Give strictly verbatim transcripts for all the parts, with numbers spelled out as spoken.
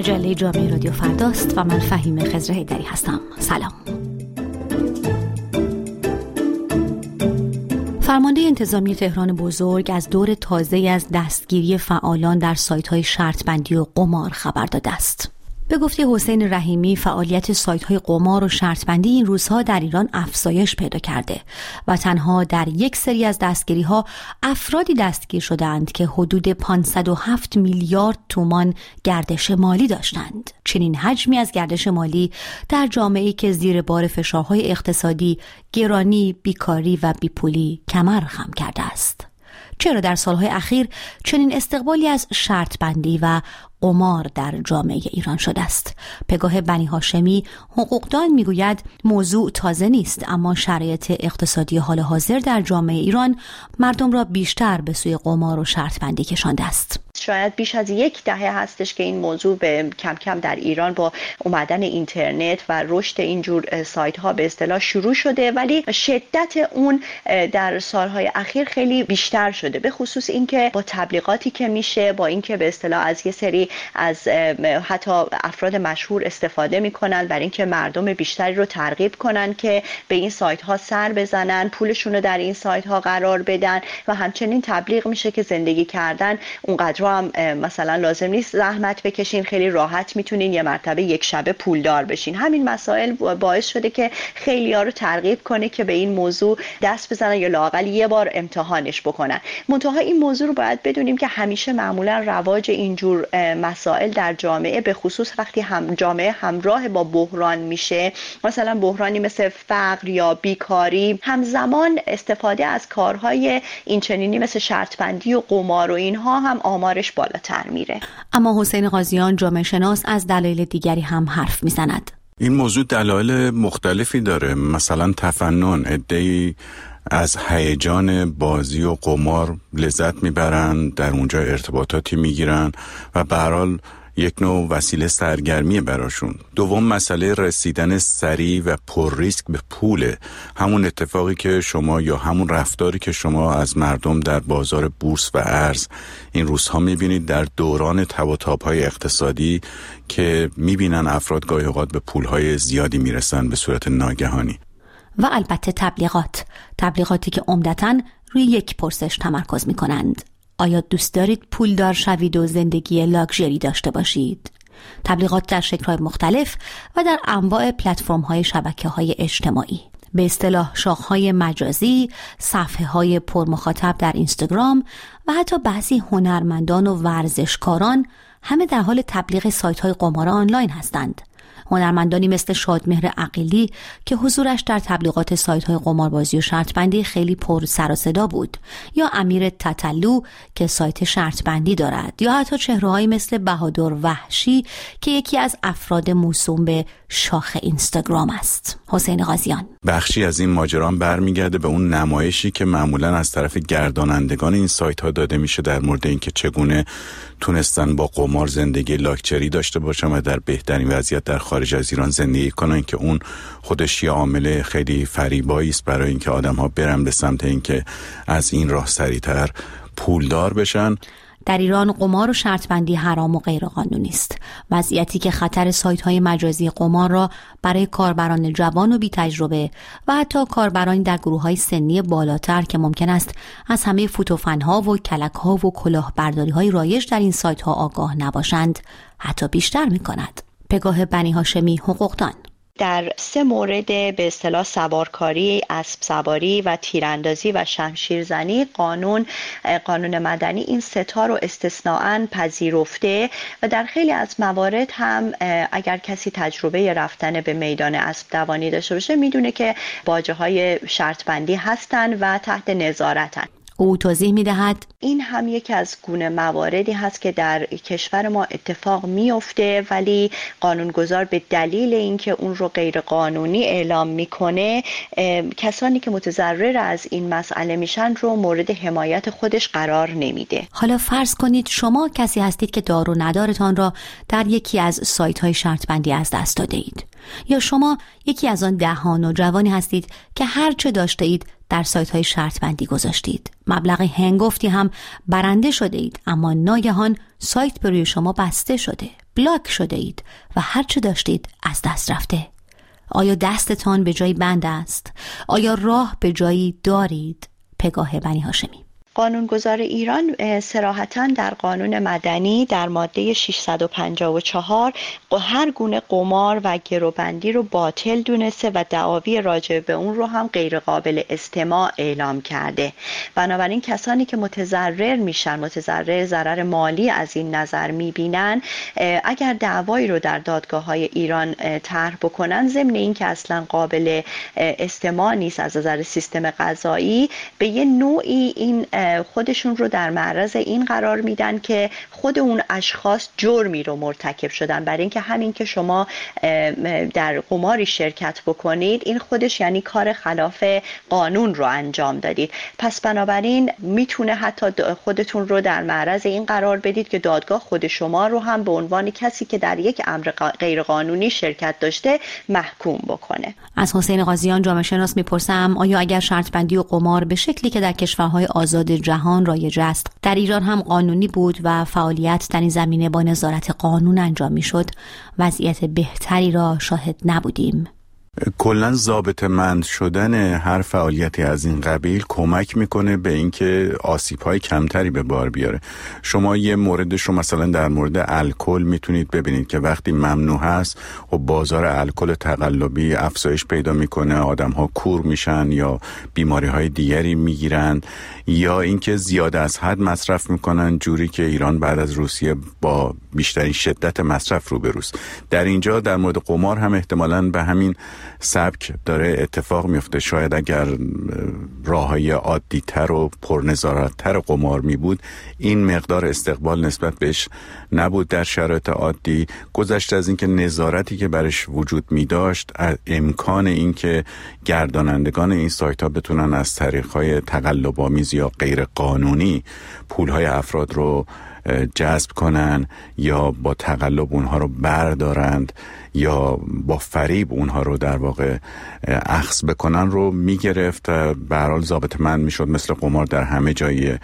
مجله جامعه رادیو فرداست و من فهیم خضری هستم. سلام. فرمانده انتظامی تهران بزرگ از دور تازه‌ای از دستگیری فعالان در سایت‌های شرط‌بندی و قمار خبر داده است. به گفته حسین رحیمی، فعالیت سایت‌های قمار و شرط‌بندی این روزها در ایران افزایش پیدا کرده و تنها در یک سری از دستگیری‌ها افرادی دستگیر شدند که حدود پانصد و هفت میلیارد تومان گردش مالی داشتند. چنین حجمی از گردش مالی در جامعه‌ای که زیر بار فشارهای اقتصادی، گرانی، بیکاری و بیپولی کمر خم کرده است. چرا در سالهای اخیر چنین استقبالی از شرط بندی و قمار در جامعه ایران شده است؟ پگاه بنی هاشمی حقوقدان میگوید موضوع تازه نیست، اما شرایط اقتصادی حال حاضر در جامعه ایران مردم را بیشتر به سوی قمار و شرط بندی کشانده است. شاید بیش از یک دهه هستش که این موضوع به کم کم در ایران با اومدن اینترنت و رشد اینجور سایت ها به اصطلاح شروع شده، ولی شدت اون در سالهای اخیر خیلی بیشتر شده، به خصوص اینکه با تبلیغاتی که میشه، با اینکه به اصطلاح از یه سری از حتی افراد مشهور استفاده میکنن برای اینکه مردم بیشتری رو ترغیب کنن که به این سایت ها سر بزنن، پولشون رو در این سایت ها قرار بدن و همچنین تبلیغ میشه که زندگی کردن اونقدر هم مثلا لازم نیست زحمت بکشین، خیلی راحت میتونین یه مرتبه یک شبه پولدار بشین. همین مسائل باعث شده که خیلی‌ها رو ترغیب کنه که به این موضوع دست بزنن یا لااقل یه بار امتحانش بکنن. منتها این موضوع رو باید بدونیم که همیشه معمولا رواج اینجور مسائل در جامعه، به خصوص وقتی هم جامعه همراه با بحران میشه، مثلا بحرانی مثل فقر یا بیکاری، همزمان استفاده از کارهای این چنینی مثل شرط بندی و قمار و اینها هم آمارش بالاتر میره. اما حسین غازیان جامعه شناس از دلایل دیگری هم حرف میزند. این موضوع دلایل مختلفی داره، مثلا تفنن، عده‌ای از هیجان بازی و قمار لذت میبرن، در اونجا ارتباطاتی میگیرن و به هر حال یک نوع وسیله سرگرمی براشون. دوم مسئله رسیدن سریع و پر ریسک به پوله. همون اتفاقی که شما یا همون رفتاری که شما از مردم در بازار بورس و ارز این روزها میبینید در دوران تب و تاب‌های اقتصادی که میبینن افراد گاهی اوقات به پولهای زیادی میرسن به صورت ناگهانی. و البته تبلیغات، تبلیغاتی که عمدتاً روی یک پرسش تمرکز می کنند: آیا دوست دارید پولدار شوید و زندگی لاکچری داشته باشید؟ تبلیغات در شکل‌های مختلف و در انواع پلتفرم‌های شبکه‌های اجتماعی، به اصطلاح شاخه‌های مجازی، صفحه‌های پرمخاطب در اینستاگرام و حتی بعضی هنرمندان و ورزشکاران همه در حال تبلیغ سایت‌های قمار آنلاین هستند. هنرمندانی مثل شادمهر عقیلی که حضورش در تبلیغات سایت‌های قماربازی و شرط‌بندی خیلی پر سر و صدا بود، یا امیر تتلو که سایت شرط‌بندی دارد، یا حتی چهره‌هایی مثل بهادر وحشی که یکی از افراد موسوم به شاخ اینستاگرام است. حسین غازیان: بخشی از این ماجرا برمیگرده به اون نمایشی که معمولاً از طرف گردانندگان این سایت‌ها داده میشه در مورد اینکه چگونه تونستن با قمار زندگی لاکچری داشته باشن و در بهترین وضعیت در خارج از ایران زندگی کنن، که اون خودش یه عامل خیلی فریبایی است برای اینکه آدم‌ها برن به سمت اینکه از این راه سریعتر پولدار بشن. در ایران قمار و شرط بندی حرام و غیر قانونی است. وضعیتی که خطر سایت‌های مجازی قمار را برای کاربران جوان و بی تجربه و حتی کاربران در گروه‌های سنی بالاتر که ممکن است از همه فوتوفن‌ها و کلک‌ها و کلاهبرداری‌های رایج در این سایت‌ها آگاه نباشند، حتی بیشتر می‌کند. پگاه بنی هاشمی حقوقدان: در سه مورد به اصطلاح سوارکاری، اسب سواری و تیراندازی و شمشیرزنی قانون قانون مدنی این سه تا رو استثناءً پذیرفته و در خیلی از موارد هم اگر کسی تجربه رفتن به میدان اسب دوانی داشته باشه میدونه که باجه‌های شرط بندی هستن و تحت نظارتن. او توضیح می‌دهد این هم یکی از گونه مواردی هست که در کشور ما اتفاق می‌افته، ولی قانونگذار به دلیل اینکه اون رو غیر قانونی اعلام می‌کنه، کسانی که متضرر از این مسئله میشن رو مورد حمایت خودش قرار نمیده. حالا فرض کنید شما کسی هستید که دار و ندارتان را در یکی از سایت‌های شرط بندی از دست داده اید، یا شما یکی از آن دهان و جوانی هستید که هر چه داشته اید در سایت‌های شرط بندی گذاشتید، مبلغ هنگفتی هم برنده شده اید، اما ناگهان سایت بر روی شما بسته شده. بلاک شده اید و هر چه داشتید از دست رفته. آیا دستتان به جایی بند است؟ آیا راه به جایی دارید؟ پگاه بنی هاشمی. قانونگذار ایران صراحتاً در قانون مدنی در ماده ششصد و پنجاه و چهار هر گونه قمار و گروبندی رو باطل دونسته و دعاوی راجع به اون رو هم غیر قابل استماع اعلام کرده. بنابراین کسانی که متضرر میشن، متضرر ضرر مالی از این نظر میبینن، اگر دعوایی رو در دادگاه‌های ایران طرح بکنن، ضمن این که اصلاً قابل استماع نیست از نظر سیستم قضایی، به یه نوعی این خودشون رو در معرض این قرار میدن که خود اون اشخاص جرمی رو مرتکب شدن. برای اینکه همین که شما در قماری شرکت بکنید، این خودش یعنی کار خلاف قانون رو انجام دادید. پس بنابراین میتونه حتی خودتون رو در معرض این قرار بدید که دادگاه خود شما رو هم به عنوان کسی که در یک امر غیرقانونی شرکت داشته محکوم بکنه. از حسین غازیان جامعه شناس میپرسم آیا اگر شرط بندی و قمار به شکلی که در کشورهای آزاد جهان رایج است در ایران هم قانونی بود و فعالیت در این زمینه با نظارت قانون انجام میشد، وضعیت بهتری را شاهد نبودیم؟ کلا ضابطه مند شدن هر فعالیتی از این قبیل کمک میکنه به اینکه آسیب‌های کمتری به بار بیاره. شما یه موردش رو مثلا در مورد الکل میتونید ببینید که وقتی ممنوع هست و بازار الکل تقلبی افزایش پیدا میکنه، آدم‌ها کور میشن یا بیماری‌های دیگری میگیرن، یا اینکه زیاد از حد مصرف میکنن، جوری که ایران بعد از روسیه با بیشترین شدت مصرف روبروست. در اینجا در مورد قمار هم احتمالاً به همین سبک داره اتفاق میفته. شاید اگر راههای عادی تر و پرنظارت تر قمار می بود، این مقدار استقبال نسبت بهش نبود. در شرایط عادی گذشته از اینکه نظارتی که برش وجود می داشت، امکان اینکه گردانندگان این سایت ها بتونن از طریق های تقلب‌آمیز یا غیر قانونی پولهای افراد رو جذب کنن یا با تقلب اونها رو بردارند یا با فریب اونها رو در واقع اخذ بکنن رو میگرفت. به هر حال ضابطه مند میشد، مثل قمار در همه جای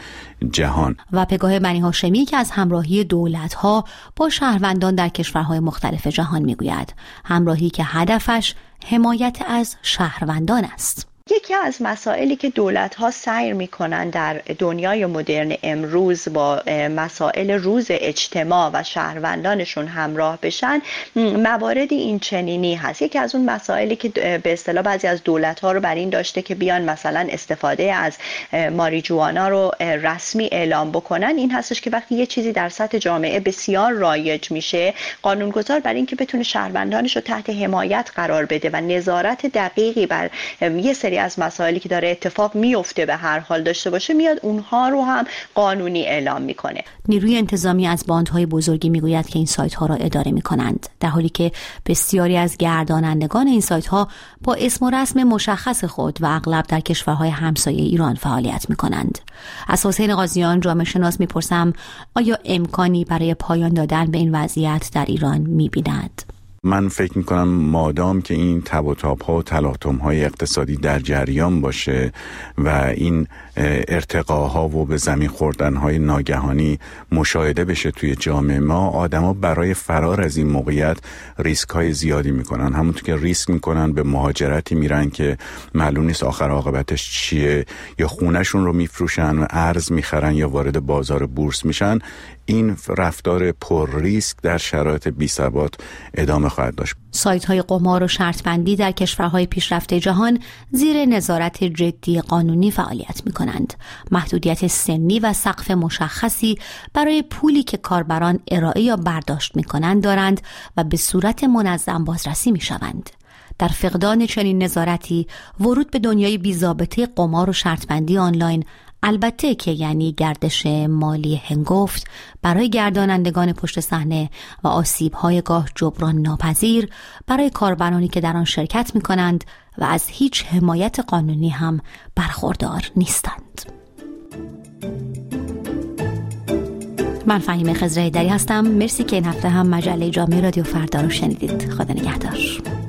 جهان. و پگاه بنی هاشمی که از همراهی دولت‌ها با شهروندان در کشورهای مختلف جهان میگوید، همراهی که هدفش حمایت از شهروندان است. یکی از مسائلی که دولت‌ها سعی می‌کنند در دنیای مدرن امروز با مسائل روز اجتماع و شهروندانشون همراه بشن، مواردی این چنینی هست. یکی از اون مسائلی که به اصطلاح بعضی از دولت‌ها رو بر این داشته که بیان مثلا استفاده از ماریجوانا رو رسمی اعلام بکنن، این هستش که وقتی یه چیزی در سطح جامعه بسیار رایج میشه، قانونگذار بر این که بتونه شهروندانش رو تحت حمایت قرار بده و نظارت دقیقی بر یه سری از مسائلی که داره اتفاق میفته به هر حال داشته باشه، میاد اونها رو هم قانونی اعلام میکنه. نیروی انتظامی از باندهای بزرگی میگوید که این سایت ها را اداره میکنند، در حالی که بسیاری از گردانندگان این سایت ها با اسم و رسم مشخص خود و اغلب در کشورهای همسایه ایران فعالیت میکنند. از حسین غازیان جامعه شناس میپرسم آیا امکانی برای پایان دادن به این وضعیت در ایران میبیند؟ من فکر میکنم مادام که این تب و تاب ها و تلاطم های اقتصادی در جریان باشه و این ارتقاها و به زمین خوردن های ناگهانی مشاهده بشه توی جامعه ما، آدما برای فرار از این موقعیت ریسک های زیادی میکنن. همونطور که ریسک میکنن به مهاجرتی میرن که معلوم نیست آخر عاقبتش چیه، یا خونهشون رو میفروشن و ارز میخرن یا وارد بازار بورس میشن. این رفتار پر ریسک در شرایط بی ثبات ادامه خواهد داشت. سایت‌های قمار و شرط‌بندی در کشورهای پیشرفته جهان زیر نظارت جدی قانونی فعالیت می‌کنند. محدودیت سنی و سقف مشخصی برای پولی که کاربران ارائه یا برداشت می‌کنند دارند و به صورت منظم بازرسی می‌شوند. در فقدان چنین نظارتی، ورود به دنیای بی‌ضابطه قمار و شرط‌بندی آنلاین، البته که یعنی گردش مالی هنگفت برای گردانندگان پشت صحنه و آسیب‌های گاه جبران ناپذیر برای کاربرانی که در آن شرکت می‌کنند و از هیچ حمایت قانونی هم برخوردار نیستند. من فهیم خضری هستم. مرسی که این هفته هم مجله جامعه رادیو فردا رو شنیدید. خدا نگهدار.